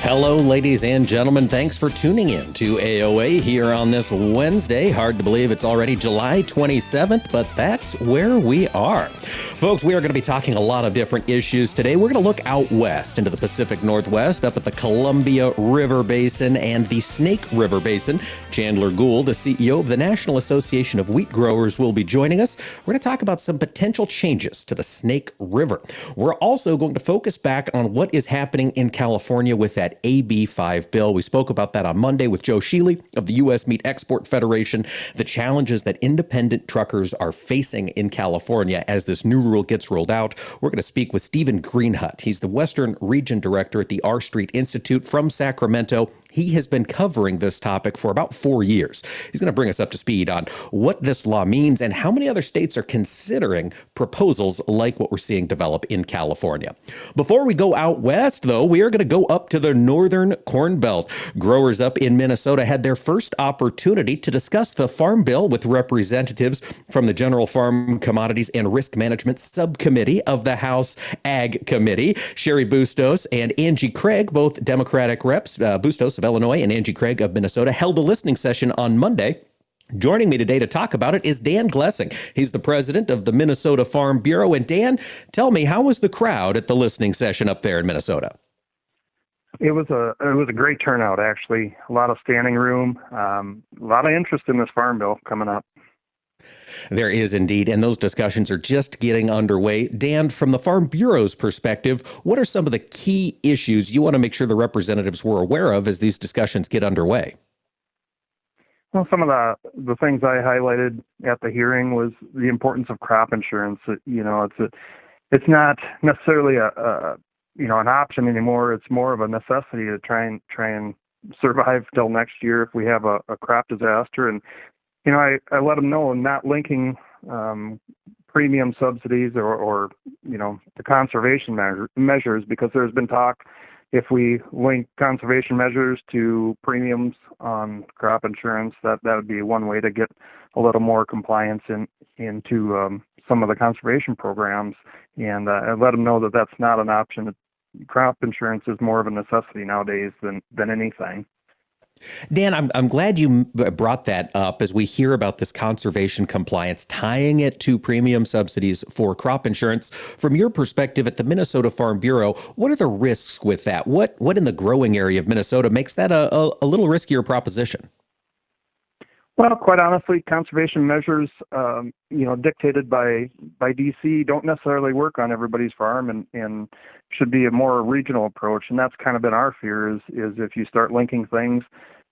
Hello, ladies and gentlemen. Thanks for tuning in to AOA here on this Wednesday. Hard to believe it's already July 27th, but that's where we are. Folks, we are going to be talking a lot of different issues today. We're going to look out west into the Pacific Northwest, up at the Columbia River Basin and the Snake River Basin. Chandler Goule, the CEO of the National Association of Wheat Growers, will be joining us. We're going to talk about some potential changes to the Snake River. We're also going to focus back on what is happening in California with that AB5 bill. We spoke about that on Monday with Joe Shealy of the U.S. Meat Export Federation, the challenges that independent truckers are facing in California as this new rule gets rolled out. We're going to speak with Stephen Greenhut. He's the Western Region Director at the R Street Institute from Sacramento. He has been covering this topic for about 4 years. He's going to bring us up to speed on what this law means and how many other states are considering proposals like what we're seeing develop in California. Before we go out west, though, we are going to go up to the Northern Corn Belt. Growers up in Minnesota had their first opportunity to discuss the Farm Bill with representatives from the General Farm Commodities and Risk Management Subcommittee of the House Ag Committee. Cheri Bustos and Angie Craig, both Democratic reps, Bustos of Illinois and Angie Craig of Minnesota, held a listening session on Monday. Joining me today to talk about it is Dan Glessing. He's the president of the Minnesota Farm Bureau. And Dan, tell me, how was the crowd at the listening session up there in Minnesota? It was a great turnout, actually. A lot of standing room, a lot of interest in this Farm Bill coming up. There is indeed, and those discussions are just getting underway. Dan, from the Farm Bureau's perspective, what are some of the key issues you want to make sure the representatives were aware of as these discussions get underway? Well, some of the things I highlighted at the hearing was the importance of crop insurance. You know, it's not necessarily an option anymore. It's more of a necessity to try and survive till next year if we have a crop disaster. And, you know, I let them know not linking premium subsidies or the conservation measures, because there's been talk if we link conservation measures to premiums on crop insurance, that would be one way to get a little more compliance into some of the conservation programs. And I let them know that that's not an option. Crop insurance is more of a necessity nowadays than anything. Dan, I'm glad you brought that up as we hear about this conservation compliance, tying it to premium subsidies for crop insurance. From your perspective at the Minnesota Farm Bureau, what are the risks with that? What in the growing area of Minnesota makes that a little riskier proposition? Well, quite honestly, conservation measures, dictated by DC don't necessarily work on everybody's farm and should be a more regional approach. And that's kind of been our fear is if you start linking things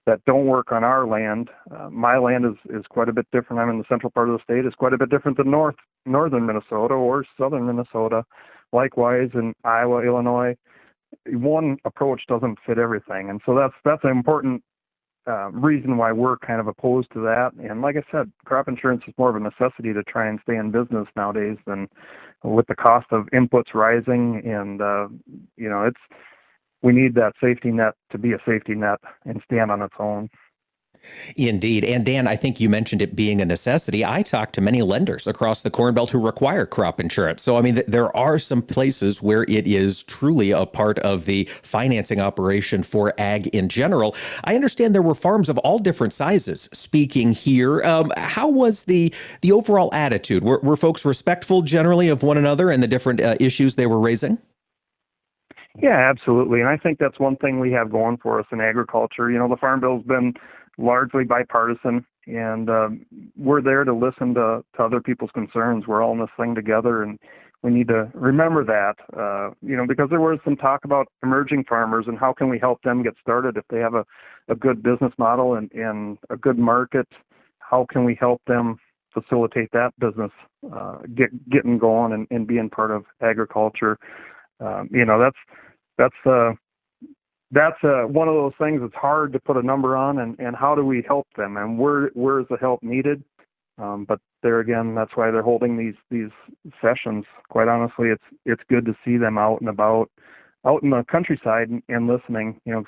that don't work on our land. My land is quite a bit different. I'm in the central part of the state. It's quite a bit different than northern Minnesota or southern Minnesota. Likewise, in Iowa, Illinois, one approach doesn't fit everything. And so that's an important reason why we're kind of opposed to that. And like I said, crop insurance is more of a necessity to try and stay in business nowadays than with the cost of inputs rising. And, we need that safety net to be a safety net and stand on its own. Indeed. And Dan, I think you mentioned it being a necessity. I talked to many lenders across the Corn Belt who require crop insurance. So, I mean, there are some places where it is truly a part of the financing operation for ag in general. I understand there were farms of all different sizes speaking here. How was the overall attitude? Were folks respectful generally of one another and the different issues they were raising? Yeah, absolutely. And I think that's one thing we have going for us in agriculture. You know, the Farm Bill's been largely bipartisan, and we're there to listen to other people's concerns. We're all in this thing together, and we need to remember that, because there was some talk about emerging farmers and how can we help them get started if they have a good business model and a good market. How can we help them facilitate that business, getting going and being part of agriculture? That's that's one of those things that's hard to put a number on, and how do we help them, and where is the help needed? But there again, that's why they're holding these sessions. Quite honestly, it's good to see them out and about, out in the countryside and listening. You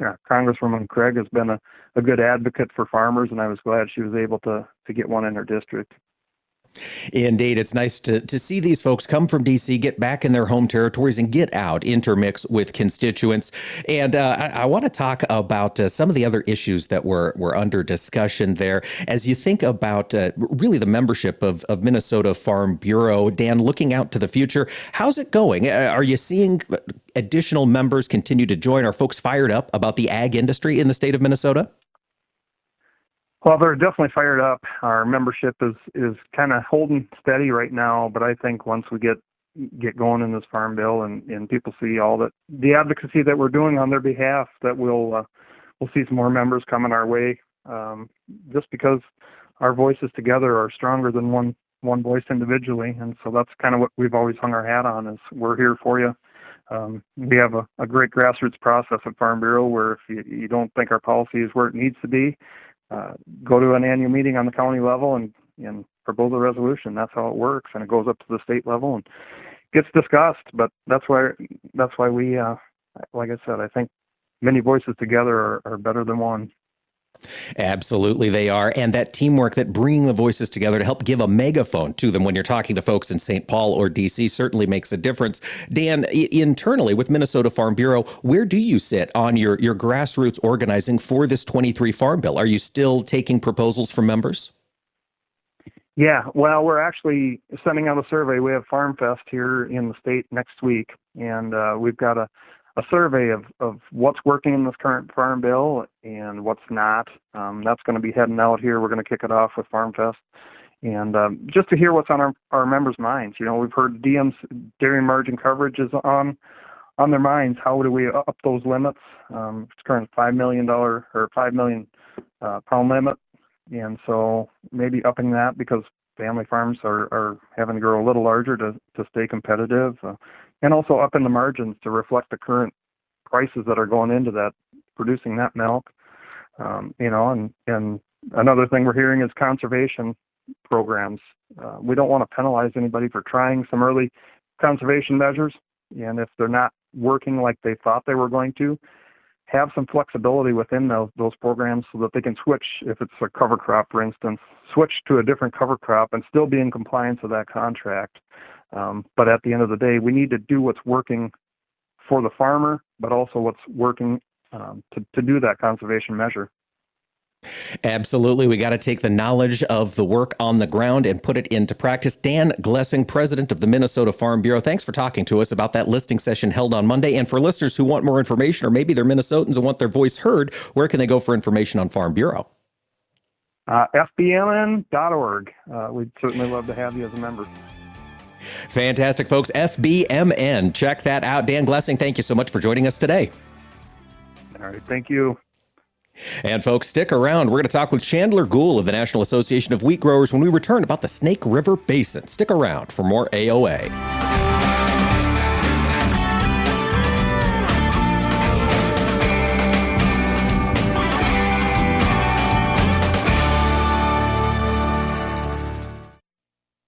know, Congresswoman Craig has been a good advocate for farmers, and I was glad she was able to get one in her district. Indeed, it's nice to see these folks come from D.C., get back in their home territories and get out, intermix with constituents. And I want to talk about some of the other issues that were under discussion there. As you think about really the membership of Minnesota Farm Bureau, Dan, looking out to the future, how's it going? Are you seeing additional members continue to join? Are folks fired up about the ag industry in the state of Minnesota? Well, they're definitely fired up. Our membership is kind of holding steady right now, but I think once we get going in this Farm Bill and people see all that the advocacy that we're doing on their behalf, that we'll see some more members coming our way. Just because our voices together are stronger than one voice individually, and so that's kind of what we've always hung our hat on is we're here for you. We have a great grassroots process at Farm Bureau where if you don't think our policy is where it needs to be, go to an annual meeting on the county level and propose a resolution. That's how it works, and it goes up to the state level and gets discussed. But that's why we, like I said, I think many voices together are better than one. Absolutely, they are. And that teamwork, that bringing the voices together to help give a megaphone to them when you're talking to folks in St. Paul or D.C. certainly makes a difference. Dan, internally with Minnesota Farm Bureau, where do you sit on your grassroots organizing for this 23 Farm Bill? Are you still taking proposals from members? Yeah, well, we're actually sending out a survey. We have Farm Fest here in the state next week, and we've got a survey of what's working in this current Farm Bill and what's not. That's going to be heading out here. We're going to kick it off with Farm Fest. And just to hear what's on our members' minds. You know, we've heard DM's dairy margin coverage is on their minds. How do we up those limits? It's current $5 million or 5 million pound limit. And so maybe upping that because family farms are having to grow a little larger to stay competitive. And also up in the margins to reflect the current prices that are going into that, producing that milk, you know, and another thing we're hearing is conservation programs. We don't want to penalize anybody for trying some early conservation measures. And if they're not working like they thought they were going to, have some flexibility within those programs so that they can switch, if it's a cover crop, for instance, switch to a different cover crop and still be in compliance with that contract. But at the end of the day, we need to do what's working for the farmer, but also what's working to do that conservation measure. Absolutely. We got to take the knowledge of the work on the ground and put it into practice. Dan Glessing, president of the Minnesota Farm Bureau, thanks for talking to us about that listing session held on Monday. And for listeners who want more information, or maybe they're Minnesotans and want their voice heard, where can they go for information on Farm Bureau? FBN.org. We'd certainly love to have you as a member. Fantastic, folks. FBMN. Check that out. Dan Glessing, thank you so much for joining us today. All right. Thank you. And folks, stick around. We're going to talk with Chandler Goule of the National Association of Wheat Growers when we return about the Snake River Basin. Stick around for more AOA.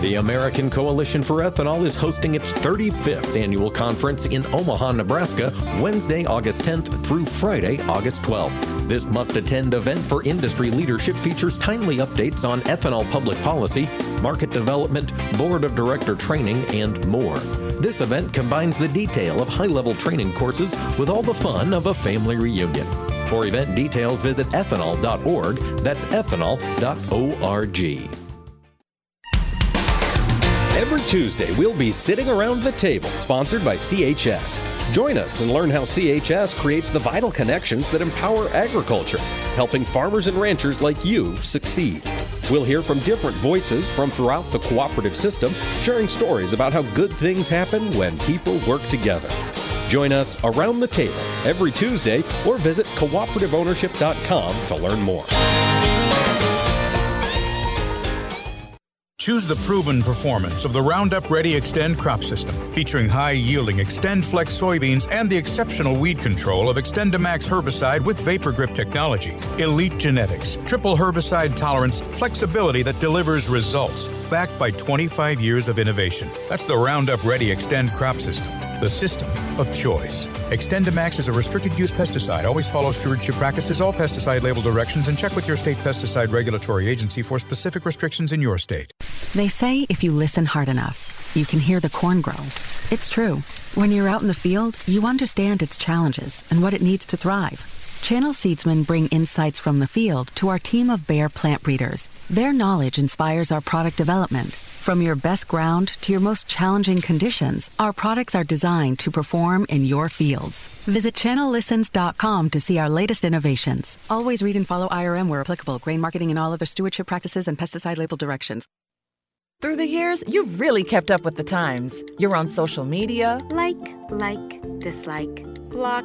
The American Coalition for Ethanol is hosting its 35th annual conference in Omaha, Nebraska, Wednesday, August 10th through Friday, August 12th. This must-attend event for industry leadership features timely updates on ethanol public policy, market development, board of director training, and more. This event combines the detail of high-level training courses with all the fun of a family reunion. For event details, visit ethanol.org. That's ethanol.org. Every Tuesday, we'll be sitting around the table, sponsored by CHS. Join us and learn how CHS creates the vital connections that empower agriculture, helping farmers and ranchers like you succeed. We'll hear from different voices from throughout the cooperative system, sharing stories about how good things happen when people work together. Join us around the table every Tuesday or visit cooperativeownership.com to learn more. Choose the proven performance of the Roundup Ready Extend crop system, featuring high-yielding Extend Flex soybeans and the exceptional weed control of XtendiMax herbicide with Vapor Grip technology. Elite genetics, triple herbicide tolerance, flexibility that delivers results, backed by 25 years of innovation. That's the Roundup Ready Extend crop system, the system of choice. XtendiMax is a restricted-use pesticide. Always follow stewardship practices, all pesticide label directions, and check with your state pesticide regulatory agency for specific restrictions in your state. They say if you listen hard enough, you can hear the corn grow. It's true. When you're out in the field, you understand its challenges and what it needs to thrive. Channel Seedsmen bring insights from the field to our team of Bayer plant breeders. Their knowledge inspires our product development. From your best ground to your most challenging conditions, our products are designed to perform in your fields. Visit ChannelListens.com to see our latest innovations. Always read and follow IRM where applicable, grain marketing and all other stewardship practices and pesticide label directions. Through the years, you've really kept up with the times. You're on social media. Like, dislike, block.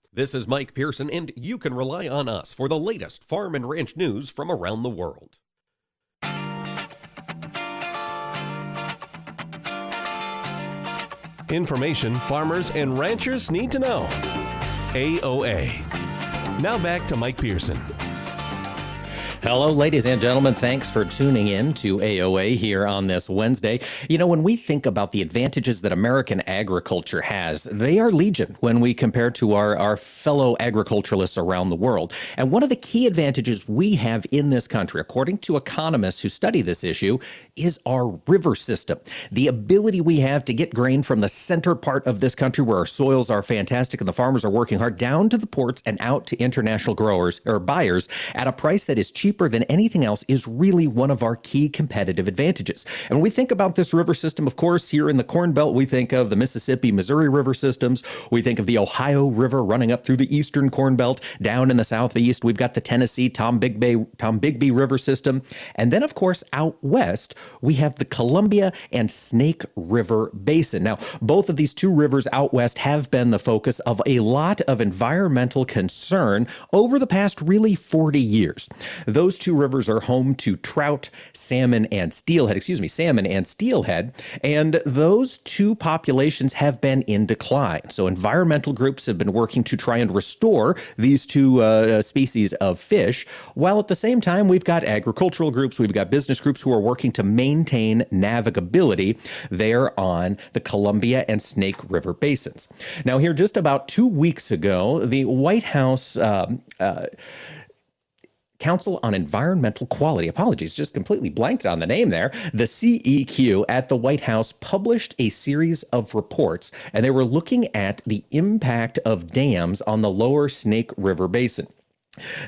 This is Mike Pearson, and you can rely on us for the latest farm and ranch news from around the world. Information farmers and ranchers need to know. AOA. Now back to Mike Pearson. Hello, ladies and gentlemen. Thanks for tuning in to AOA here on this Wednesday. You know, when we think about the advantages that American agriculture has, they are legion when we compare to our fellow agriculturalists around the world. And one of the key advantages we have in this country, according to economists who study this issue, is our river system. The ability we have to get grain from the center part of this country where our soils are fantastic and the farmers are working hard, down to the ports and out to international growers or buyers at a price that is cheaper than anything else is really one of our key competitive advantages. And when we think about this river system, of course, here in the Corn Belt, we think of the Mississippi, Missouri River systems. We think of the Ohio River running up through the eastern Corn Belt. Down in the southeast, we've got the Tennessee, Tom Bigbee River system. And then, of course, out west, we have the Columbia and Snake River Basin. Now, both of these two rivers out west have been the focus of a lot of environmental concern over the past really 40 years. Those two rivers are home to trout, salmon and steelhead, and those two populations have been in decline. So environmental groups have been working to try and restore these two species of fish, while at the same time we've got agricultural groups, we've got business groups who are working to maintain navigability there on the Columbia and Snake River basins. Now here, just about 2 weeks ago, the White House Council on Environmental Quality, apologies, just completely blanked on the name there, the CEQ at the White House published a series of reports, and they were looking at the impact of dams on the lower Snake River Basin.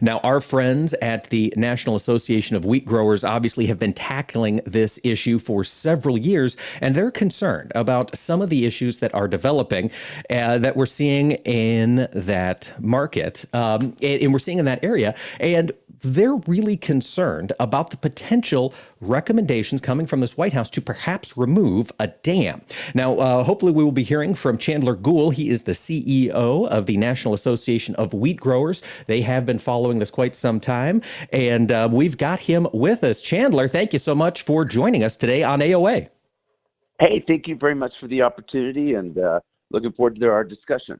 Now, our friends at the National Association of Wheat Growers obviously have been tackling this issue for several years, and they're concerned about some of the issues that are developing that we're seeing in that market, and we're seeing in that area. And they're really concerned about the potential recommendations coming from this White House to perhaps remove a dam. Now, hopefully we will be hearing from Chandler Goule. He is the CEO of the National Association of Wheat Growers. They have been following this quite some time, and we've got him with us. Chandler, thank you so much for joining us today on AOA. Hey, thank you very much for the opportunity, and looking forward to our discussion.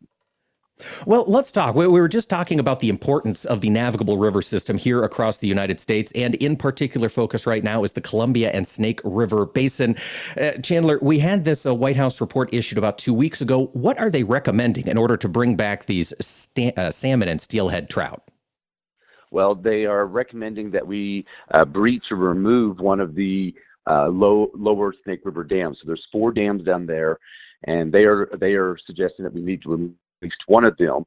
Well, let's talk. We were just talking about the importance of the navigable river system here across the United States, and in particular focus right now is the Columbia and Snake River Basin. Chandler, we had this White House report issued about 2 weeks ago. What are they recommending in order to bring back these salmon and steelhead trout? Well, they are recommending that we breach or remove one of the lower Snake River dams. So there's 4 dams down there, and they are suggesting that we need to remove at least one of them,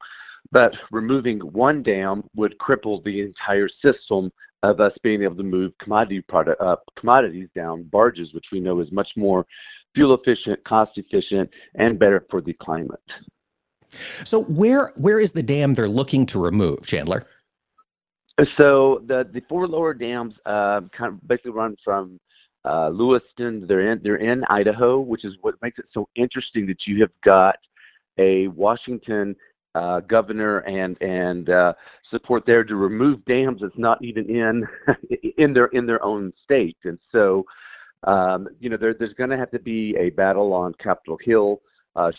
but removing one dam would cripple the entire system of us being able to move commodities down barges, which we know is much more fuel efficient, cost efficient, and better for the climate. So where is the dam they're looking to remove, Chandler? So the 4 lower dams kind of basically run from Lewiston. They're in Idaho, which is what makes it so interesting that you have got a Washington governor and support there to remove dams that's not even in their own state. And so, there's going to have to be a battle on Capitol Hill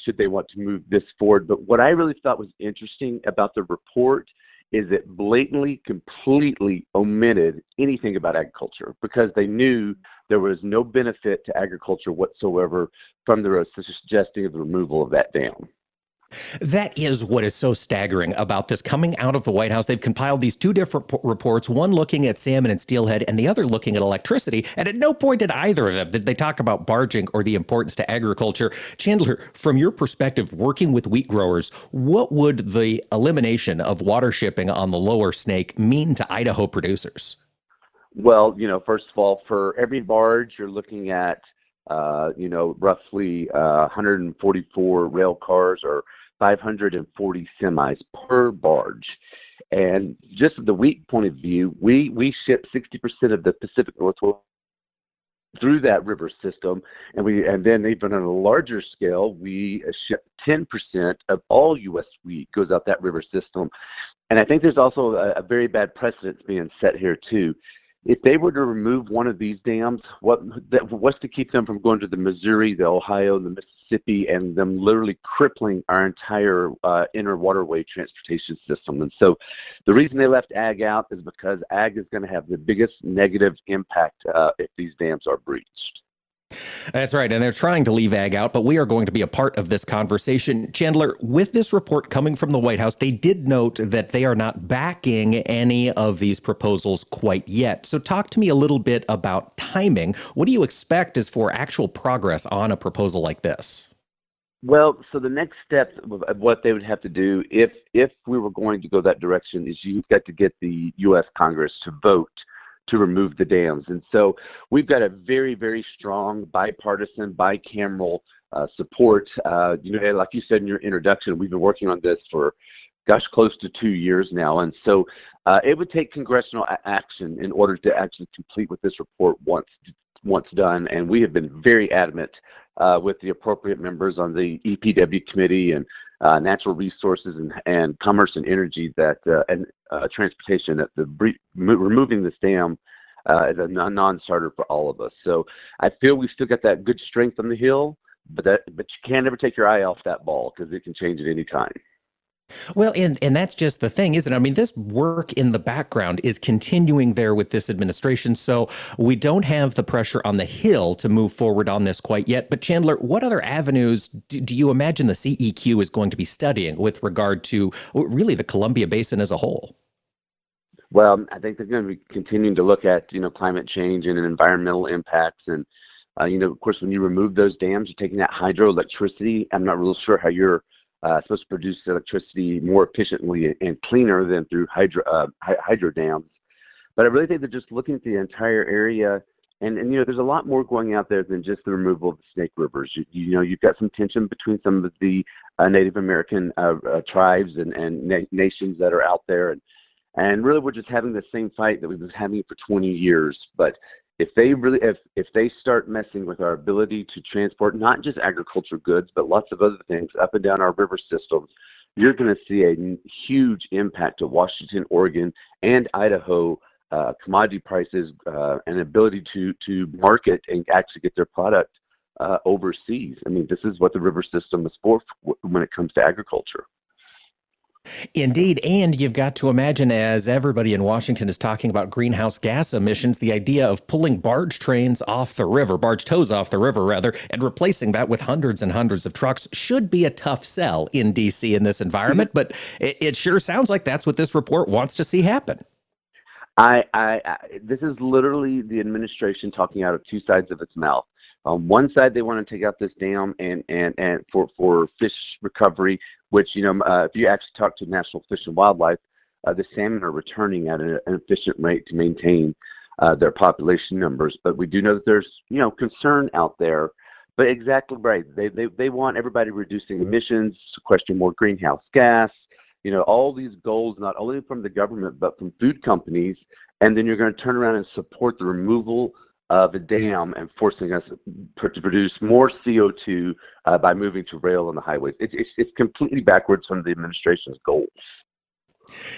should they want to move this forward. But what I really thought was interesting about the report is it blatantly, completely omitted anything about agriculture because they knew there was no benefit to agriculture whatsoever from the suggesting of the removal of that dam. That is what is so staggering about this coming out of the White House. They've compiled these 2 different reports, one looking at salmon and steelhead and the other looking at electricity. And at no point did either of them did they talk about barging or the importance to agriculture. Chandler, from your perspective, working with wheat growers, what would the elimination of water shipping on the lower Snake mean to Idaho producers? Well, first of all, for every barge, you're looking at roughly 144 rail cars or 540 semis per barge. And just from the wheat point of view, we ship 60% of the Pacific Northwest through that river system. And then even on a larger scale, we ship 10% of all U.S. wheat goes out that river system. And I think there's also a very bad precedent being set here, too. If they were to remove one of these dams, what's to keep them from going to the Missouri, the Ohio, the Mississippi, and them literally crippling our entire inner waterway transportation system? And so the reason they left ag out is because ag is going to have the biggest negative impact if these dams are breached. That's right. And they're trying to leave ag out, but we are going to be a part of this conversation. Chandler, with this report coming from the White House, they did note that they are not backing any of these proposals quite yet. So talk to me a little bit about timing. What do you expect is for actual progress on a proposal like this? Well, so the next step of what they would have to do if we were going to go that direction is you've got to get the U.S. Congress to vote to remove the dams. And so we've got a very, very strong bipartisan, bicameral support. Like you said in your introduction, we've been working on this for, close to 2 years now. And so it would take congressional action in order to actually complete with this report once done. And we have been very adamant with the appropriate members on the EPW committee and natural resources and commerce and energy that and transportation that removing this dam is a non-starter for all of us. So I feel we still got that good strength on the hill, but you can't ever take your eye off that ball because it can change at any time. Well, and that's just the thing, isn't it? I mean, this work in the background is continuing there with this administration, so we don't have the pressure on the Hill to move forward on this quite yet. But Chandler, what other avenues do you imagine the CEQ is going to be studying with regard to really the Columbia Basin as a whole? Well, I think they're going to be continuing to look at, climate change and environmental impacts and, of course, when you remove those dams, you're taking that hydroelectricity. I'm not real sure how you're supposed to produce electricity more efficiently and cleaner than through hydro dams. But I really think they're just looking at the entire area. And there's a lot more going out there than just the removal of the Snake Rivers. You've got some tension between some of the Native American tribes and nations that are out there. And really, we're just having the same fight that we've been having for 20 years. But if they start messing with our ability to transport not just agricultural goods, but lots of other things up and down our river systems, you're going to see a huge impact to Washington, Oregon, and Idaho commodity prices and ability to market and actually get their product overseas. I mean, this is what the river system is for when it comes to agriculture. Indeed, and you've got to imagine, as everybody in Washington is talking about greenhouse gas emissions, the idea of pulling barge tows off the river, and replacing that with hundreds and hundreds of trucks should be a tough sell in D.C. in this environment, but it sure sounds like that's what this report wants to see happen. This is literally the administration talking out of two sides of its mouth. One side, they want to take out this dam and for fish recovery, which, if you actually talk to National Fish and Wildlife, the salmon are returning at an efficient rate to maintain their population numbers. But we do know that there's, concern out there. But exactly right. They want everybody reducing emissions, sequestering more greenhouse gas, all these goals, not only from the government, but from food companies. And then you're going to turn around and support the removal of a dam and forcing us to produce more CO2 by moving to rail on the highways. It's completely backwards from the administration's goals.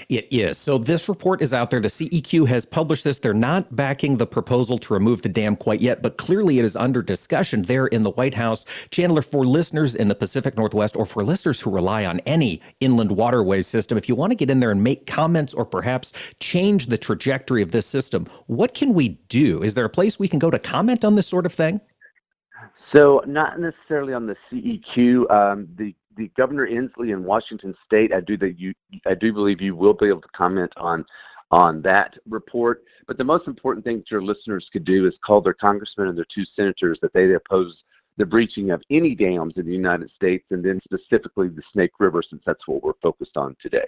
It is. So this report is out there. The CEQ has published this. They're not backing the proposal to remove the dam quite yet, but clearly it is under discussion there in the White House. Chandler, for listeners in the Pacific Northwest or for listeners who rely on any inland waterway system, if you want to get in there and make comments or perhaps change the trajectory of this system, what can we do? Is there a place we can go to comment on this sort of thing? So not necessarily on the CEQ. The Governor Inslee in Washington State, I do believe you will be able to comment on that report. But the most important thing that your listeners could do is call their congressmen and their two senators that they oppose the breaching of any dams in the United States, and then specifically the Snake River, since that's what we're focused on today.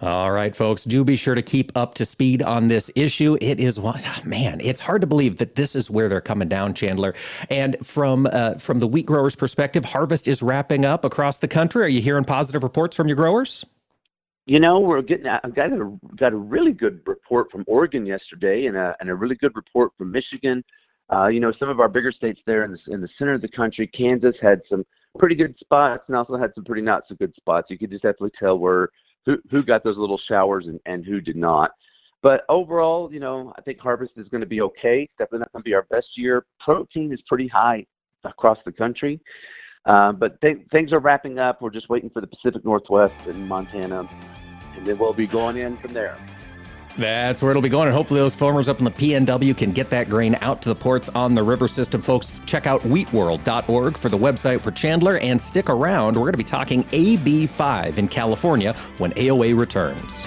All right, folks, do be sure to keep up to speed on this issue. It is, it's hard to believe that this is where they're coming down, Chandler. And from the wheat growers' perspective, harvest is wrapping up across the country. Are you hearing positive reports from your growers? I got a really good report from Oregon yesterday, and a really good report from Michigan. Some of our bigger states there in the center of the country, Kansas had some pretty good spots and also had some pretty not so good spots. You could just definitely tell who got those little showers and who did not. But overall, I think harvest is going to be okay. Definitely not going to be our best year. Protein is pretty high across the country. But things are wrapping up. We're just waiting for the Pacific Northwest and Montana, and then we'll be going in from there. That's where it'll be going, and hopefully those farmers up in the PNW can get that grain out to the ports on the river system. Folks, check out wheatworld.org for the website for Chandler, and stick around. We're going to be talking AB5 in California when AOA returns.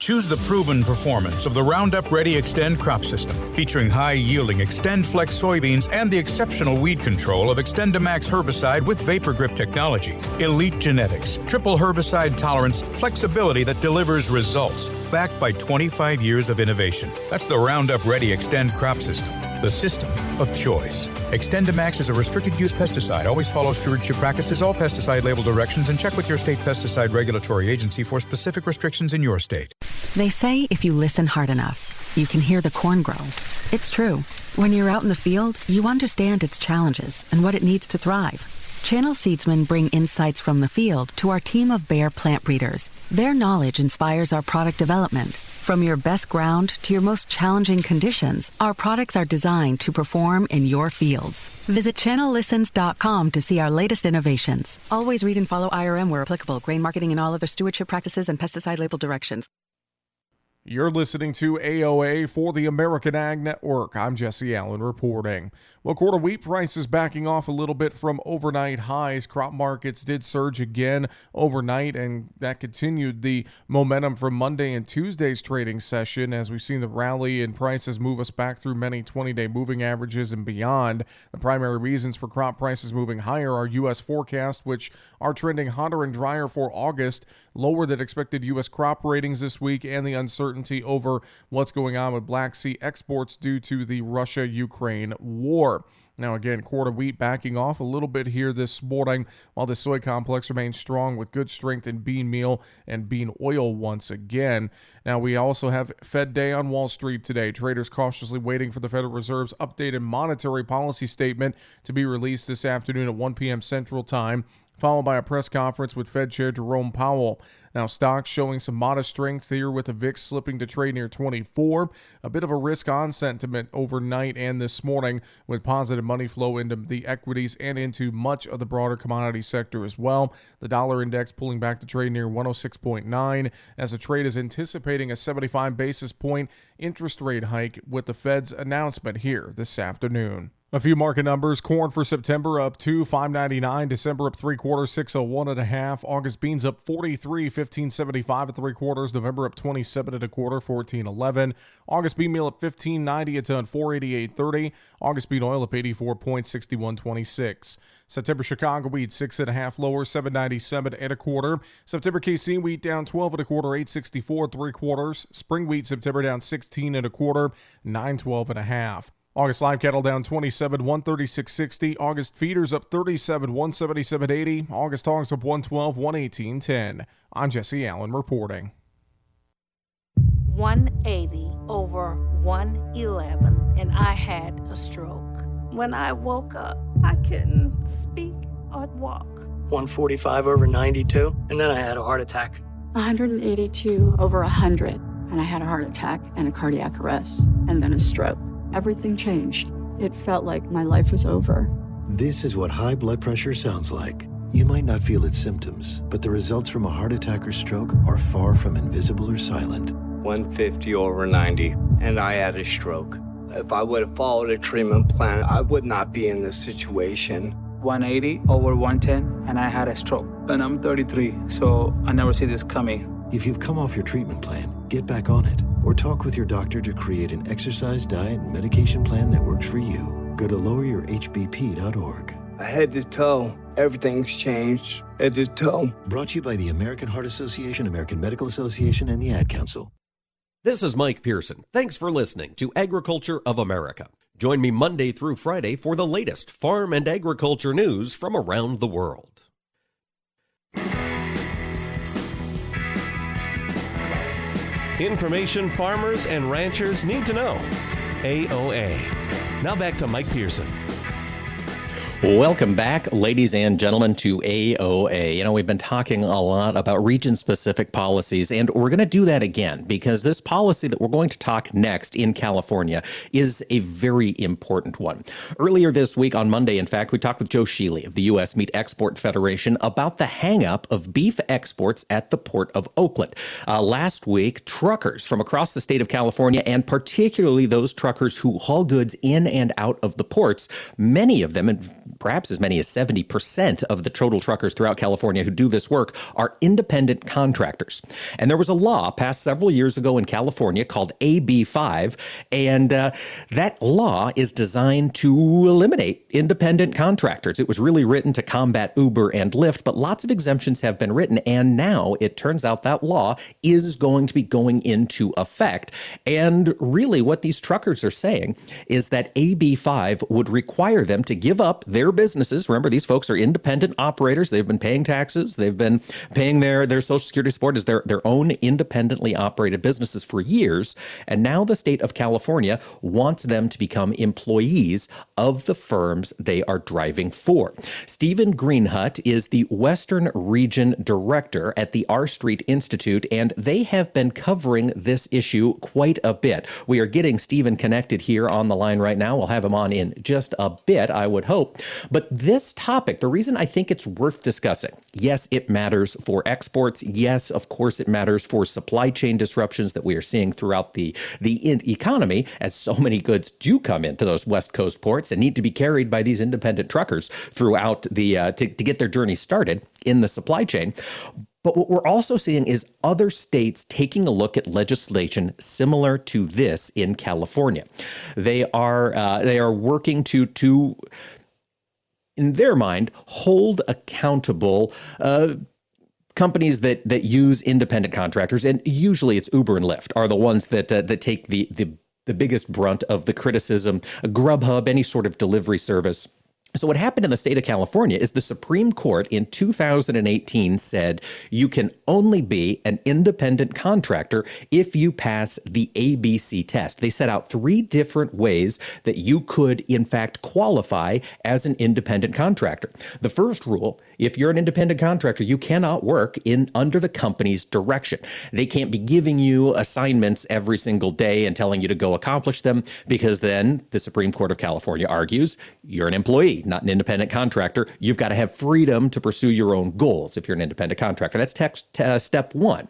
Choose the proven performance of the Roundup Ready Extend crop system, featuring high-yielding Extend Flex soybeans and the exceptional weed control of XtendiMax herbicide with Vapor Grip technology. Elite genetics, triple herbicide tolerance, flexibility that delivers results, backed by 25 years of innovation. That's the Roundup Ready Extend crop system. The system of choice. XtendiMax is a restricted-use pesticide. Always follow stewardship practices, all pesticide label directions, and check with your state pesticide regulatory agency for specific restrictions in your state. They say if you listen hard enough, you can hear the corn grow. It's true. When you're out in the field, you understand its challenges and what it needs to thrive. Channel Seedsmen bring insights from the field to our team of Bayer plant breeders. Their knowledge inspires our product development. From your best ground to your most challenging conditions, our products are designed to perform in your fields. Visit ChannelListens.com to see our latest innovations. Always read and follow IRM where applicable, grain marketing and all other stewardship practices and pesticide label directions. You're listening to AOA for the American Ag Network. I'm Jesse Allen reporting. Well, quarter wheat prices backing off a little bit from overnight highs. Crop markets did surge again overnight, and that continued the momentum from Monday and Tuesday's trading session, as we've seen the rally in prices move us back through many 20-day moving averages and beyond. The primary reasons for crop prices moving higher are U.S. forecasts, which are trending hotter and drier for August, lower than expected U.S. crop ratings this week, and the uncertainty over what's going on with Black Sea exports due to the Russia-Ukraine war. Now again, quarter wheat backing off a little bit here this morning, while the soy complex remains strong with good strength in bean meal and bean oil once again. Now we also have Fed Day on Wall Street today. Traders cautiously waiting for the Federal Reserve's updated monetary policy statement to be released this afternoon at 1 p.m. Central Time, followed by a press conference with Fed Chair Jerome Powell. Now, stocks showing some modest strength here with the VIX slipping to trade near 24. A bit of a risk-on sentiment overnight and this morning with positive money flow into the equities and into much of the broader commodity sector as well. The dollar index pulling back to trade near 106.9 as the trade is anticipating a 75 basis point interest rate hike with the Fed's announcement here this afternoon. A few market numbers. Corn for September up 2, $5.99. December up 3/4, $6.01 1/2. August beans up 43, $15.75 at 3/4. November up 27 at 1/4, $14.11. August bean meal up 15.90 a ton, $4.88.30. August bean oil up 84 points, $61.26. September Chicago wheat 6 1/2 lower, $7.97 at 1/4. September KC wheat down 12 at 1/4, $8.64 at 3/4. Spring wheat September down 16 at 1/4, $9.12 1/2. August live cattle down 27, $136.60. August feeders up 37, $177.80. August hogs up 112, $118.10. I'm Jesse Allen reporting. 180 over 111, and I had a stroke. When I woke up, I couldn't speak or walk. 145 over 92, and then I had a heart attack. 182 over 100, and I had a heart attack and a cardiac arrest, and then a stroke. Everything changed. It felt like my life was over. This is what high blood pressure sounds like. You might not feel its symptoms, but the results from a heart attack or stroke are far from invisible or silent. 150 over 90, and I had a stroke. If I would have followed a treatment plan, I would not be in this situation. 180 over 110, and I had a stroke. And I'm 33, so I never see this coming. If you've come off your treatment plan, get back on it, or talk with your doctor to create an exercise, diet, and medication plan that works for you. Go to loweryourhbp.org. Head to toe, everything's changed. Head to toe. Brought to you by the American Heart Association, American Medical Association, and the Ad Council. This is Mike Pearson. Thanks for listening to Agriculture of America. Join me Monday through Friday for the latest farm and agriculture news from around the world. Information farmers and ranchers need to know. AOA. Now back to Mike Pearson. Welcome back, ladies and gentlemen, to AOA. You know, we've been talking a lot about region-specific policies, and we're going to do that again because this policy that we're going to talk next in California is a very important one. Earlier this week on Monday, in fact, we talked with Joe Shealy of the U.S. Meat Export Federation about the hang-up of beef exports at the Port of Oakland. Last week, truckers from across the state of California, and particularly those truckers who haul goods in and out of the ports, many of them, and perhaps as many as 70% of the total truckers throughout California who do this work, are independent contractors. And there was a law passed several years ago in California called AB5, and that law is designed to eliminate independent contractors. It was really written to combat Uber and Lyft, but lots of exemptions have been written, and now it turns out that law is going to be going into effect. And really what these truckers are saying is that AB5 would require them to give up their businesses. Remember, these folks are independent operators. They've been paying taxes. They've been paying their Social Security support as their own independently operated businesses for years. And now the state of California wants them to become employees of the firms they are driving for. Stephen Greenhut is the Western Region Director at the R Street Institute, and they have been covering this issue quite a bit. We are getting Stephen connected here on the line right now. We'll have him on in just a bit, I would hope. But this topic, the reason I think it's worth discussing, yes, it matters for exports. Yes, of course, it matters for supply chain disruptions that we are seeing throughout the economy, as so many goods do come into those West Coast ports and need to be carried by these independent truckers throughout the to get their journey started in the supply chain. But what we're also seeing is other states taking a look at legislation similar to this in California. They are working to in their mind, hold accountable companies that use independent contractors, and usually it's Uber and Lyft are the ones that take the the biggest brunt of the criticism, Grubhub, any sort of delivery service. So what happened in the state of California is the Supreme Court in 2018 said you can only be an independent contractor if you pass the ABC test. They set out three different ways that you could, in fact, qualify as an independent contractor. The first rule, if you're an independent contractor, you cannot work under the company's direction. They can't be giving you assignments every single day and telling you to go accomplish them, because then the Supreme Court of California argues you're an employee, not an independent contractor. You've got to have freedom to pursue your own goals if you're an independent contractor. That's step one.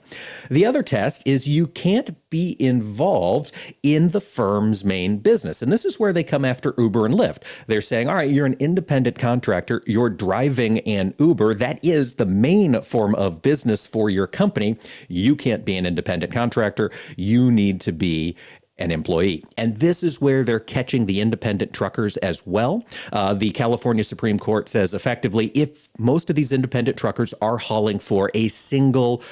The other test is you can't be involved in the firm's main business. And this is where they come after Uber and Lyft. They're saying, all right, you're an independent contractor. You're driving an Uber. That is the main form of business for your company. You can't be an independent contractor. You need to be an employee. And this is where they're catching the independent truckers as well. The California Supreme Court says effectively, if most of these independent truckers are hauling for a single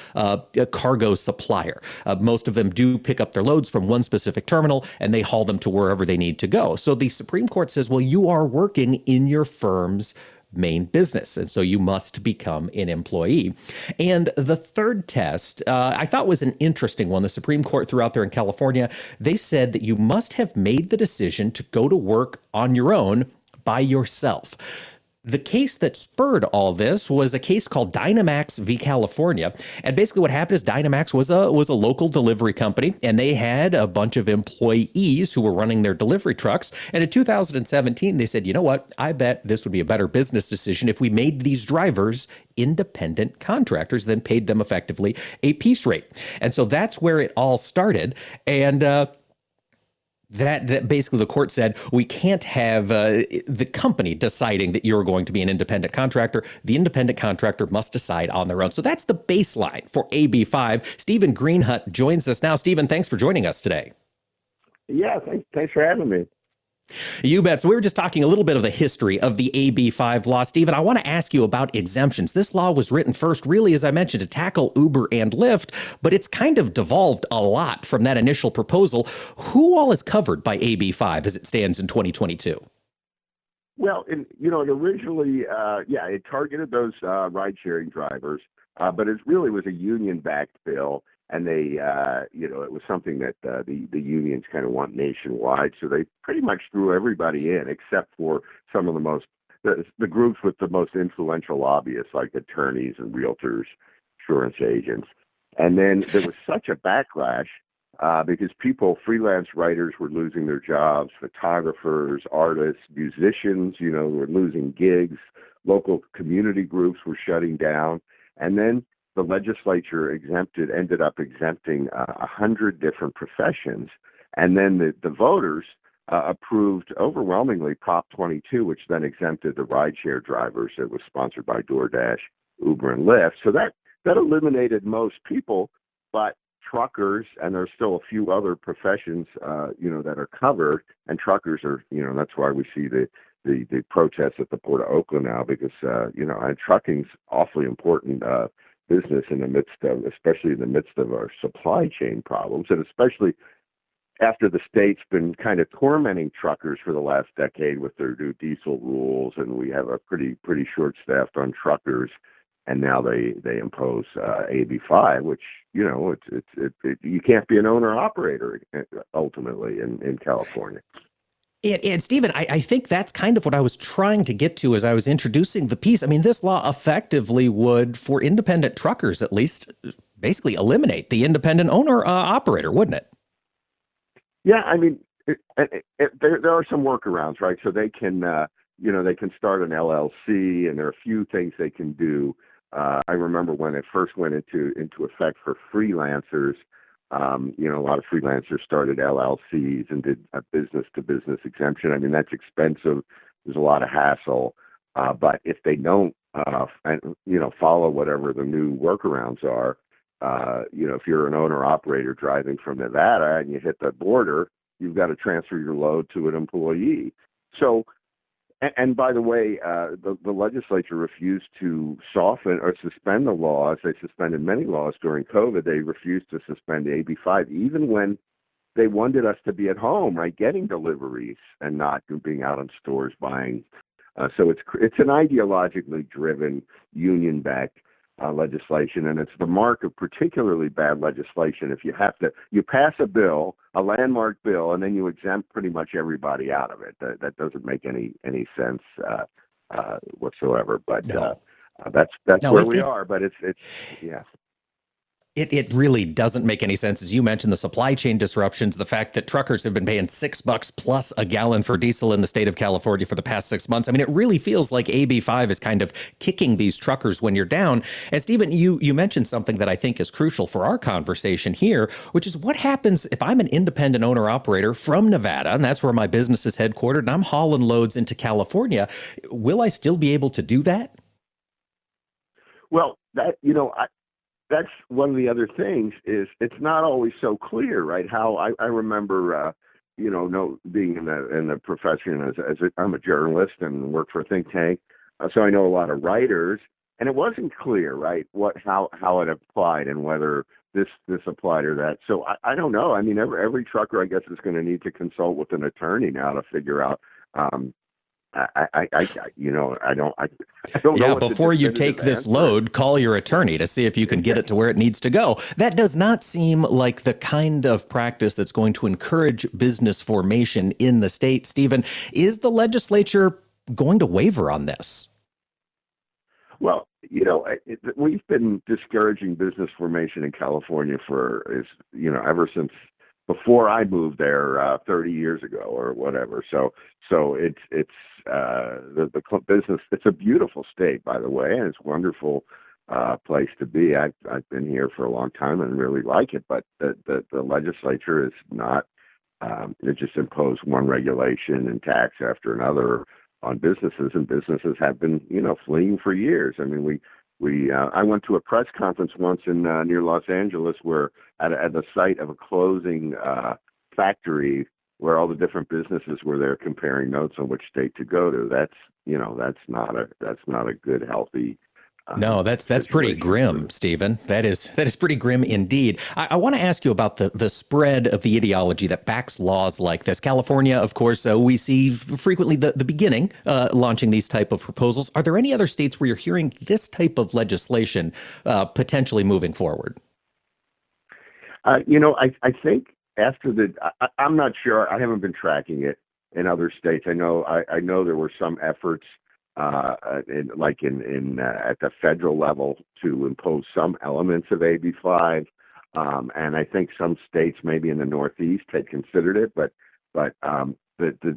cargo supplier, most of them do pick up their loads from one specific terminal and they haul them to wherever they need to go. So the Supreme Court says, well, you are working in your firm's main business, and so you must become an employee. And the third test, I thought was an interesting one. The Supreme Court threw out there in California, they said that you must have made the decision to go to work on your own by yourself. The case that spurred all this was a case called Dynamax v. California. And basically what happened is Dynamax was a local delivery company, and they had a bunch of employees who were running their delivery trucks. And in 2017, they said, you know what, I bet this would be a better business decision if we made these drivers independent contractors, then paid them effectively a piece rate. And so that's where it all started. And That basically the court said, we can't have the company deciding that you're going to be an independent contractor. The independent contractor must decide on their own. So that's the baseline for AB5. Stephen Greenhut joins us now. Stephen, thanks for joining us today. Yeah, thanks for having me. You bet. So we were just talking a little bit of the history of the AB5 law. Stephen, I want to ask you about exemptions. This law was written first, really, as I mentioned, to tackle Uber and Lyft, but it's kind of devolved a lot from that initial proposal. Who all is covered by AB5 as it stands in 2022? Well, it originally, it targeted those ride-sharing drivers, but it really was a union-backed bill. And they, it was something that the unions kind of want nationwide. So they pretty much threw everybody in except for some of the groups with the most influential lobbyists, like attorneys and realtors, insurance agents. And then there was such a backlash because freelance writers were losing their jobs, photographers, artists, musicians, were losing gigs. Local community groups were shutting down. And then the legislature ended up exempting 100 different professions, and then the voters approved overwhelmingly Prop 22, which then exempted the rideshare drivers. It was sponsored by DoorDash, Uber, and Lyft. So that eliminated most people, but truckers, and there's still a few other professions, that are covered. And truckers are, that's why we see the protests at the Port of Oakland now, because and trucking's awfully important business especially in the midst of our supply chain problems, and especially after the state's been kind of tormenting truckers for the last decade with their new diesel rules, and we have a pretty short staffed on truckers, and now they impose AB5, which you can't be an owner operator ultimately in California. And Stephen, I think that's kind of what I was trying to get to as I was introducing the piece. I mean, this law effectively would, for independent truckers at least, basically eliminate the independent owner operator, wouldn't it? Yeah, I mean, there are some workarounds, right? So they can, they can start an LLC, and there are a few things they can do. I remember when it first went into effect for freelancers. A lot of freelancers started LLCs and did a business-to-business exemption. I mean, that's expensive. There's a lot of hassle. But if they don't, follow whatever the new workarounds are, if you're an owner-operator driving from Nevada and you hit the border, you've got to transfer your load to an employee. So, and by the way, the legislature refused to soften or suspend the laws. They suspended many laws during COVID. They refused to suspend AB5, even when they wanted us to be at home, right, getting deliveries and not being out in stores buying. So it's an ideologically driven, union-backed legislation, and it's the mark of particularly bad legislation if you pass a bill, a landmark bill, and then you exempt pretty much everybody out of it. That doesn't make any sense whatsoever. But no. That's no, where we are. But it's yeah. It really doesn't make any sense. As you mentioned, the supply chain disruptions, the fact that truckers have been paying $6 plus a gallon for diesel in the state of California for the past 6 months. I mean, it really feels like AB5 is kind of kicking these truckers when you're down. And Stephen, you mentioned something that I think is crucial for our conversation here, which is what happens if I'm an independent owner operator from Nevada, and that's where my business is headquartered, and I'm hauling loads into California. Will I still be able to do that? Well, that's one of the other things is it's not always so clear, right? How I remember, being in the profession as I'm a journalist and work for a think tank, so I know a lot of writers, and it wasn't clear, right, how it applied and whether this applied or that. So I don't know. I mean, every trucker, I guess, is going to need to consult with an attorney now to figure out. I don't know. Yeah, before you take this load, call your attorney to see if you can get it to where it needs to go. That does not seem like the kind of practice that's going to encourage business formation in the state. Stephen, is the legislature going to waver on this? Well, we've been discouraging business formation in California ever since before I moved there 30 years ago or whatever. So it's the business. It's a beautiful state, by the way, and it's a wonderful place to be. I've been here for a long time and really like it, but the legislature is not, it just imposed one regulation and tax after another on businesses, and businesses have been, fleeing for years. I mean, I went to a press conference once in near Los Angeles, where at the site of a closing factory, where all the different businesses were there comparing notes on which state to go to. That's not a good, healthy. No, that's pretty grim, Stephen. That is pretty grim indeed. I want to ask you about the spread of the ideology that backs laws like this. California, of course, we see frequently the beginning launching these type of proposals. Are there any other states where you're hearing this type of legislation potentially moving forward? I think after I'm not sure. I haven't been tracking it in other states. I know there were some efforts. At the federal level to impose some elements of AB5, and I think some states, maybe in the Northeast, had considered it, but the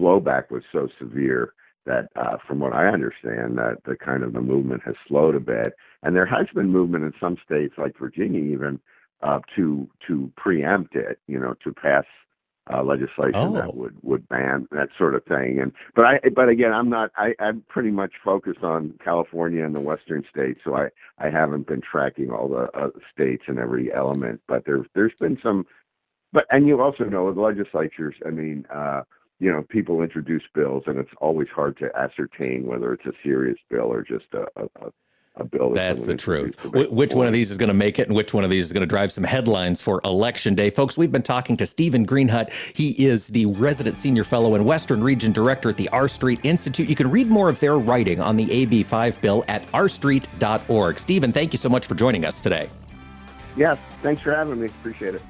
blowback was so severe that, from what I understand, that the kind of the movement has slowed a bit, and there has been movement in some states, like Virginia, even to preempt it, to pass. Legislation that would ban that sort of thing, but again, I'm pretty much focused on California and the Western states, so I haven't been tracking all the states and every element. But there's been some, and you also know the legislatures. I mean, people introduce bills, and it's always hard to ascertain whether it's a serious bill or just a bill. That's the truth. Which one of these is going to make it and which one of these is going to drive some headlines for Election Day? Folks, we've been talking to Stephen Greenhut. He is the resident senior fellow and Western Region Director at the R Street Institute. You can read more of their writing on the AB5 bill at rstreet.org. Stephen, thank you so much for joining us today. Yes, thanks for having me. Appreciate it.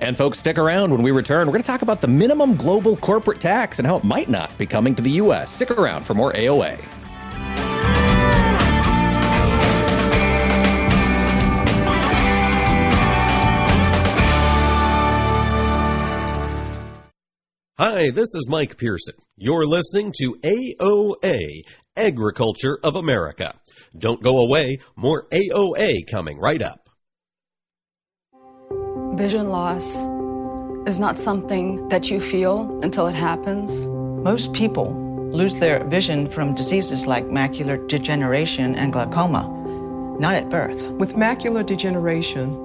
And folks, stick around. When we return, we're going to talk about the minimum global corporate tax and how it might not be coming to the U.S. Stick around for more AOA. Hi, this is Mike Pearson. You're listening to AOA, Agriculture of America. Don't go away, more AOA coming right up. Vision loss is not something that you feel until it happens. Most people lose their vision from diseases like macular degeneration and glaucoma, not at birth. With macular degeneration,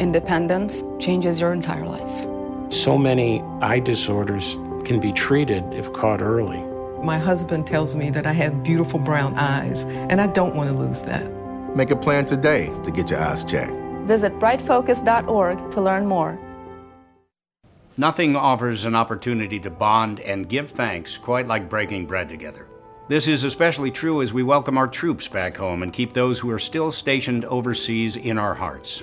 independence, changes your entire life. So many eye disorders can be treated if caught early. My husband tells me that I have beautiful brown eyes, and I don't want to lose that. Make a plan today to get your eyes checked. Visit brightfocus.org to learn more. Nothing offers an opportunity to bond and give thanks quite like breaking bread together. This is especially true as we welcome our troops back home and keep those who are still stationed overseas in our hearts.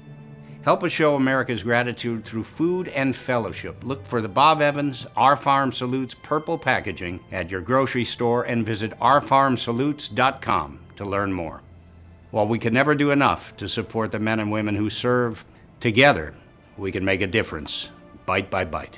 Help us show America's gratitude through food and fellowship. Look for the Bob Evans Our Farm Salutes purple packaging at your grocery store and visit ourfarmsalutes.com to learn more. While we can never do enough to support the men and women who serve, together we can make a difference, bite by bite.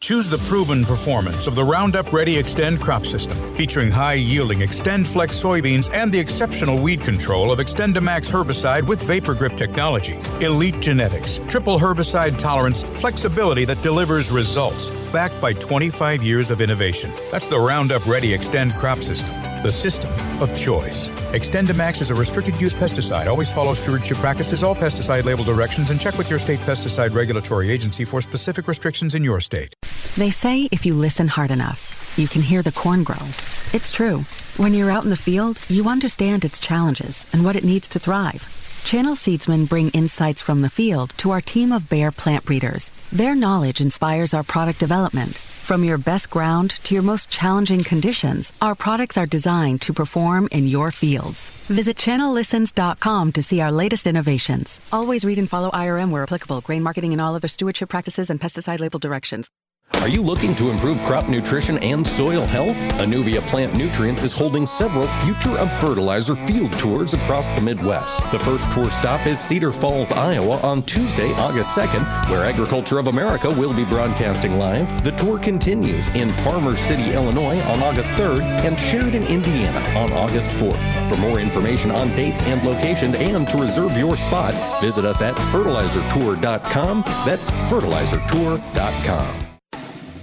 Choose the proven performance of the Roundup Ready Extend crop system, featuring high-yielding Extend Flex soybeans and the exceptional weed control of XtendiMax herbicide with Vapor Grip technology. Elite genetics, triple herbicide tolerance, flexibility that delivers results, backed by 25 years of innovation. That's the Roundup Ready Extend crop system, the system of choice. XtendiMax is a restricted-use pesticide. Always follow stewardship practices, all pesticide label directions, and check with your state pesticide regulatory agency for specific restrictions in your state. They say if you listen hard enough, you can hear the corn grow. It's true. When you're out in the field, you understand its challenges and what it needs to thrive. Channel Seedsmen bring insights from the field to our team of Bayer plant breeders. Their knowledge inspires our product development. From your best ground to your most challenging conditions, our products are designed to perform in your fields. Visit ChannelListens.com to see our latest innovations. Always read and follow IRM where applicable, grain marketing and all other stewardship practices and pesticide label directions. Are you looking to improve crop nutrition and soil health? Anuvia Plant Nutrients is holding several Future of Fertilizer field tours across the Midwest. The first tour stop is Cedar Falls, Iowa on Tuesday, August 2nd, where Agriculture of America will be broadcasting live. The tour continues in Farmer City, Illinois on August 3rd and Sheridan, Indiana on August 4th. For more information on dates and location and to reserve your spot, visit us at fertilizertour.com. That's fertilizertour.com.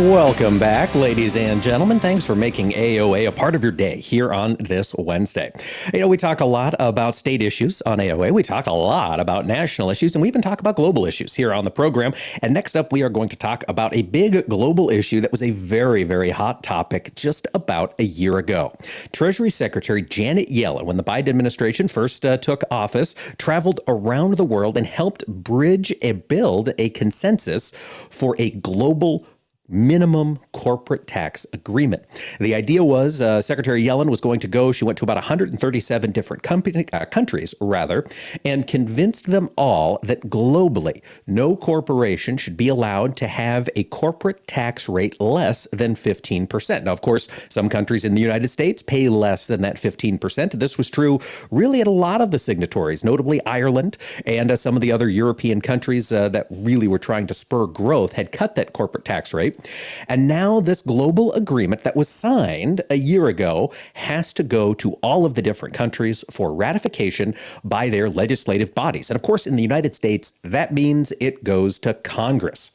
Welcome back, ladies and gentlemen. Thanks for making AOA a part of your day here on this Wednesday. You know, we talk a lot about state issues on AOA. We talk a lot about national issues, and we even talk about global issues here on the program. And next up, we are going to talk about a big global issue that was a very, very hot topic just about a year ago. Treasury Secretary Janet Yellen, when the Biden administration first took office, traveled around the world and helped bridge and build a consensus for a global minimum corporate tax agreement. The idea was Secretary Yellen was going to go. She went to about 137 different countries, and convinced them all that globally, no corporation should be allowed to have a corporate tax rate less than 15%. Now, of course, some countries in the United States pay less than that 15%. This was true really at a lot of the signatories, notably Ireland and some of the other European countries that really were trying to spur growth had cut that corporate tax rate. And now this global agreement that was signed a year ago has to go to all of the different countries for ratification by their legislative bodies. And of course, in the United States, that means it goes to Congress.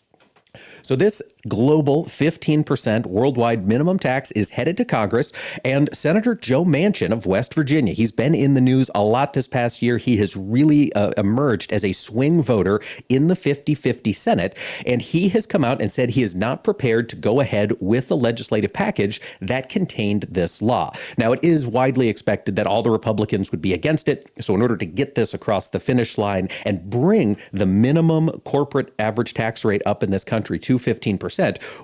So this global 15% worldwide minimum tax is headed to Congress, and Senator Joe Manchin of West Virginia, he's been in the news a lot this past year. He has really emerged as a swing voter in the 50-50 Senate, and he has come out and said he is not prepared to go ahead with the legislative package that contained this law. Now, it is widely expected that all the Republicans would be against it. So in order to get this across the finish line and bring the minimum corporate average tax rate up in this country to 15%,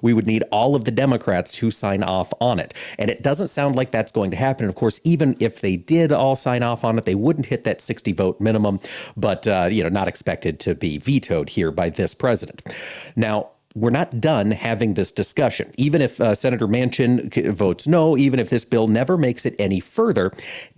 we would need all of the Democrats to sign off on it. And it doesn't sound like that's going to happen. And of course, even if they did all sign off on it, they wouldn't hit that 60 vote minimum, but not expected to be vetoed here by this president. Now, we're not done having this discussion. Even if Senator Manchin votes no, even if this bill never makes it any further,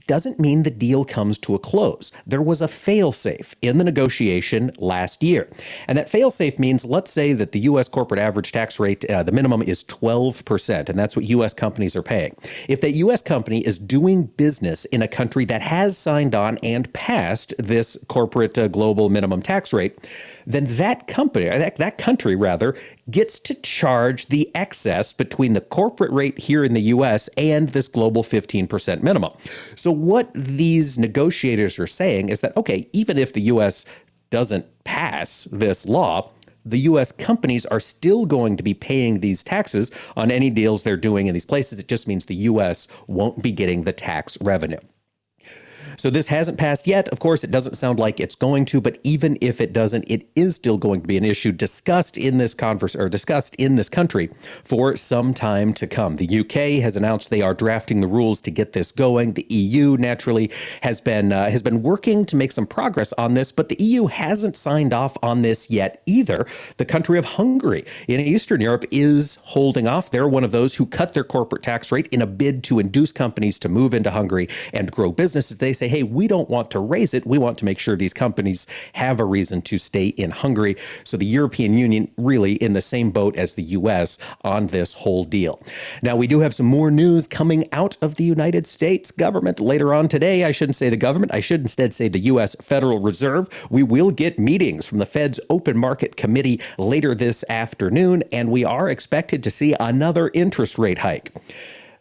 doesn't mean the deal comes to a close. There was a fail-safe in the negotiation last year. And that fail-safe means, let's say that the U.S. corporate average tax rate, the minimum is 12%, and that's what U.S. companies are paying. If that U.S. company is doing business in a country that has signed on and passed this corporate global minimum tax rate, then that company, that country, gets to charge the excess between the corporate rate here in the U.S. and this global 15% minimum. So what these negotiators are saying is that, okay, even if the U.S. doesn't pass this law, the U.S. companies are still going to be paying these taxes on any deals they're doing in these places. It just means the U.S. won't be getting the tax revenue. So this hasn't passed yet. Of course, it doesn't sound like it's going to, but even if it doesn't, it is still going to be an issue discussed in this country for some time to come. The UK has announced they are drafting the rules to get this going. The EU naturally has been working to make some progress on this, but the EU hasn't signed off on this yet either. The country of Hungary in Eastern Europe is holding off. They're one of those who cut their corporate tax rate in a bid to induce companies to move into Hungary and grow businesses. They say, hey, we don't want to raise it. We want to make sure these companies have a reason to stay in Hungary. So the European Union really in the same boat as the U.S. on this whole deal. Now, we do have some more news coming out of the United States government later on today. I shouldn't say the government. I should instead say the U.S. Federal Reserve. We will get meetings from the Fed's Open Market Committee later this afternoon, and we are expected to see another interest rate hike.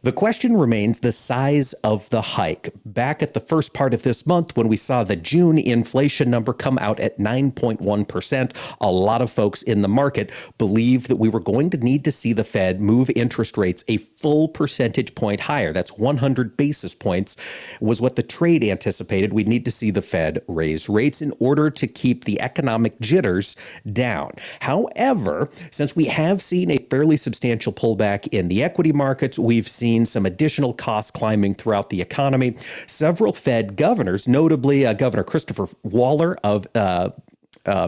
The question remains the size of the hike. Back at the first part of this month, when we saw the June inflation number come out at 9.1%, a lot of folks in the market believed that we were going to need to see the Fed move interest rates a full percentage point higher. That's 100 basis points was what the trade anticipated. We'd need to see the Fed raise rates in order to keep the economic jitters down. However, since we have seen a fairly substantial pullback in the equity markets, we've seen some additional costs climbing throughout the economy. Several Fed governors, notably Governor Christopher Waller of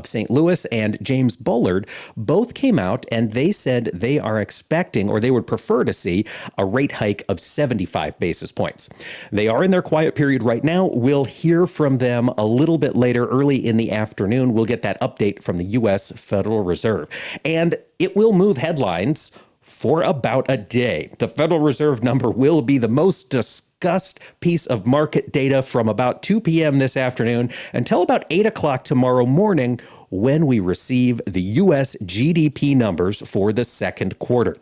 St. Louis and James Bullard, both came out and they said they are expecting, or they would prefer to see, a rate hike of 75 basis points. They are in their quiet period right now. We'll hear from them a little bit later, early in the afternoon. We'll get that update from the U.S. Federal Reserve. And it will move headlines for about a day. The Federal Reserve number will be the most discussed piece of market data from about 2 p.m. this afternoon until about 8 o'clock tomorrow morning, when we receive the U.S. GDP numbers for the second quarter.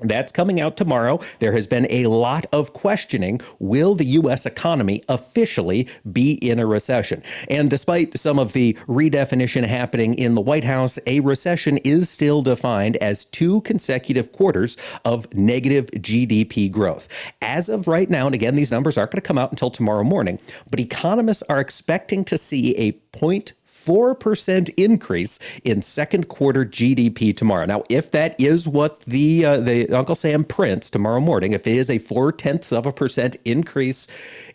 That's coming out tomorrow. There has been a lot of questioning. Will the U.S. economy officially be in a recession? And despite some of the redefinition happening in the White House, a recession is still defined as 2 consecutive quarters of negative GDP growth. As of right now, and again, these numbers aren't going to come out until tomorrow morning, but economists are expecting to see a 0.4% increase in second quarter GDP tomorrow. Now, if that is what the Uncle Sam prints tomorrow morning, if it is a 0.4% increase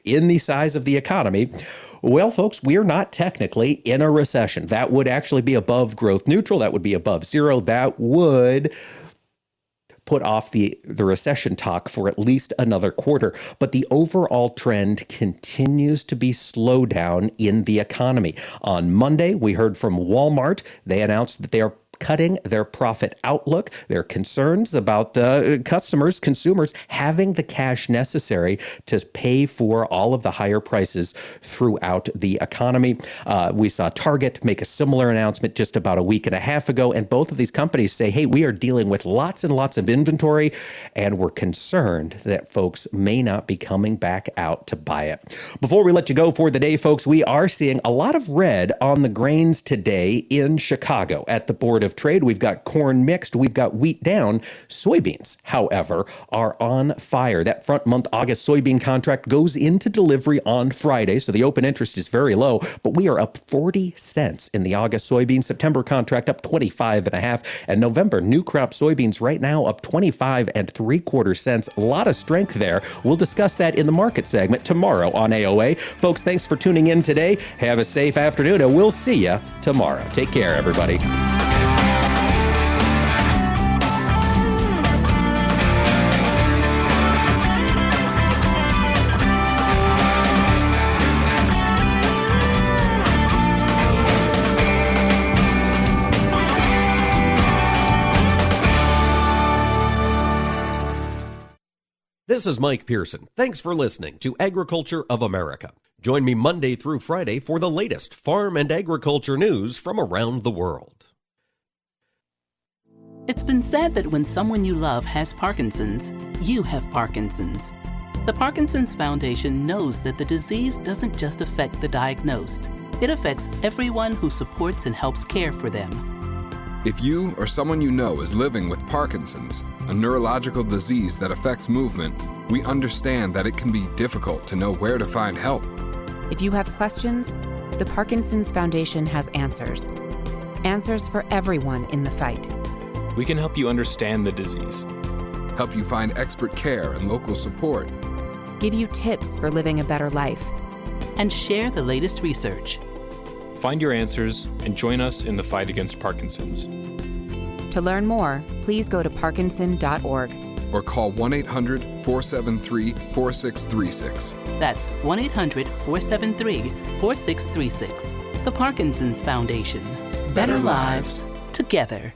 in the size of the economy, well, folks, we're not technically in a recession. That would actually be above growth neutral. That would be above zero. That would put off the recession talk for at least another quarter. But the overall trend continues to be slowdown in the economy. On Monday, we heard from Walmart. They announced that they are cutting their profit outlook. Their concerns about the consumers having the cash necessary to pay for all of the higher prices throughout the economy. We saw Target make a similar announcement just about a week and a half ago, and both of these companies say, hey, we are dealing with lots and lots of inventory, and we're concerned that folks may not be coming back out to buy it. Before we let you go for the day, folks, we are seeing a lot of red on the grains today in Chicago at the Board of Trade. We've got corn mixed, we've got wheat down. Soybeans, however, are on fire. That front month August soybean contract goes into delivery on Friday, so the open interest is very low, but we are up 40 cents in the August soybean, September contract up 25.5, and November new crop soybeans right now up 25.75 cents. A lot of strength there. We'll discuss that in the market segment tomorrow on AOA. Folks, thanks for tuning in today. Have a safe afternoon, and we'll see you tomorrow. Take care, everybody. This is Mike Pearson. Thanks for listening to Agriculture of America. Join me Monday through Friday for the latest farm and agriculture news from around the world. It's been said that when someone you love has Parkinson's, you have Parkinson's. The Parkinson's Foundation knows that the disease doesn't just affect the diagnosed. It affects everyone who supports and helps care for them. If you or someone you know is living with Parkinson's, a neurological disease that affects movement, we understand that it can be difficult to know where to find help. If you have questions, the Parkinson's Foundation has answers. Answers for everyone in the fight. We can help you understand the disease, help you find expert care and local support, give you tips for living a better life, and share the latest research. Find your answers and join us in the fight against Parkinson's. To learn more, please go to Parkinson.org or call 1-800-473-4636. That's 1-800-473-4636. The Parkinson's Foundation. Better lives together.